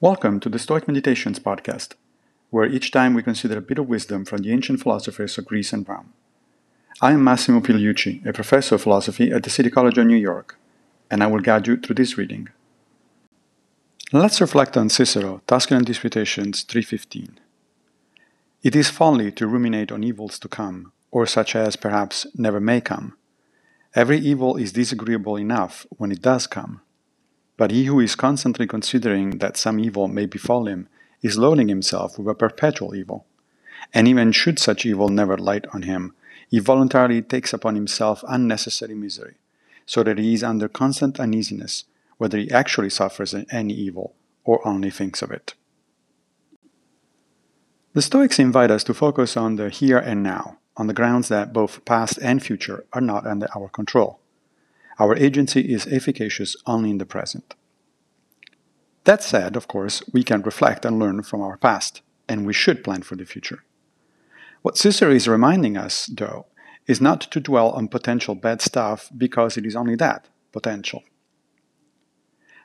Welcome to the Stoic Meditations podcast, where each time we consider a bit of wisdom from the ancient philosophers of Greece and Rome. I am Massimo Piliucci, a professor of philosophy at the City College of New York, and I will guide you through this reading. Let's reflect on Cicero, Tusculan Disputations 3:15. It is folly to ruminate on evils to come, or such as perhaps never may come. Every evil is disagreeable enough when it does come. But he who is constantly considering that some evil may befall him is loading himself with a perpetual evil. And even should such evil never light on him, he voluntarily takes upon himself unnecessary misery, so that he is under constant uneasiness, whether he actually suffers any evil or only thinks of it. The Stoics invite us to focus on the here and now, on the grounds that both past and future are not under our control. Our agency is efficacious only in the present. That said, of course, we can reflect and learn from our past, and we should plan for the future. What Cicero is reminding us, though, is not to dwell on potential bad stuff because it is only that, potential.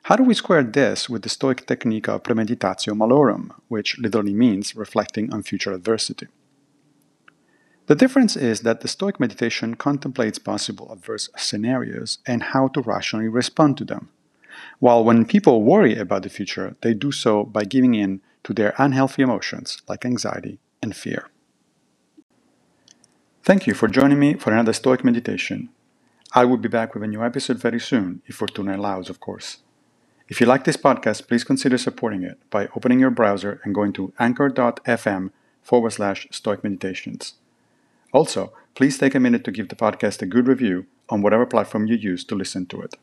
How do we square this with the Stoic technique of premeditatio malorum, which literally means reflecting on future adversity? The difference is that the Stoic meditation contemplates possible adverse scenarios and how to rationally respond to them, while when people worry about the future, they do so by giving in to their unhealthy emotions like anxiety and fear. Thank you for joining me for another Stoic meditation. I will be back with a new episode very soon, if Fortuna allows, of course. If you like this podcast, please consider supporting it by opening your browser and going to anchor.fm/Stoic Meditations. Also, please take a minute to give the podcast a good review on whatever platform you use to listen to it.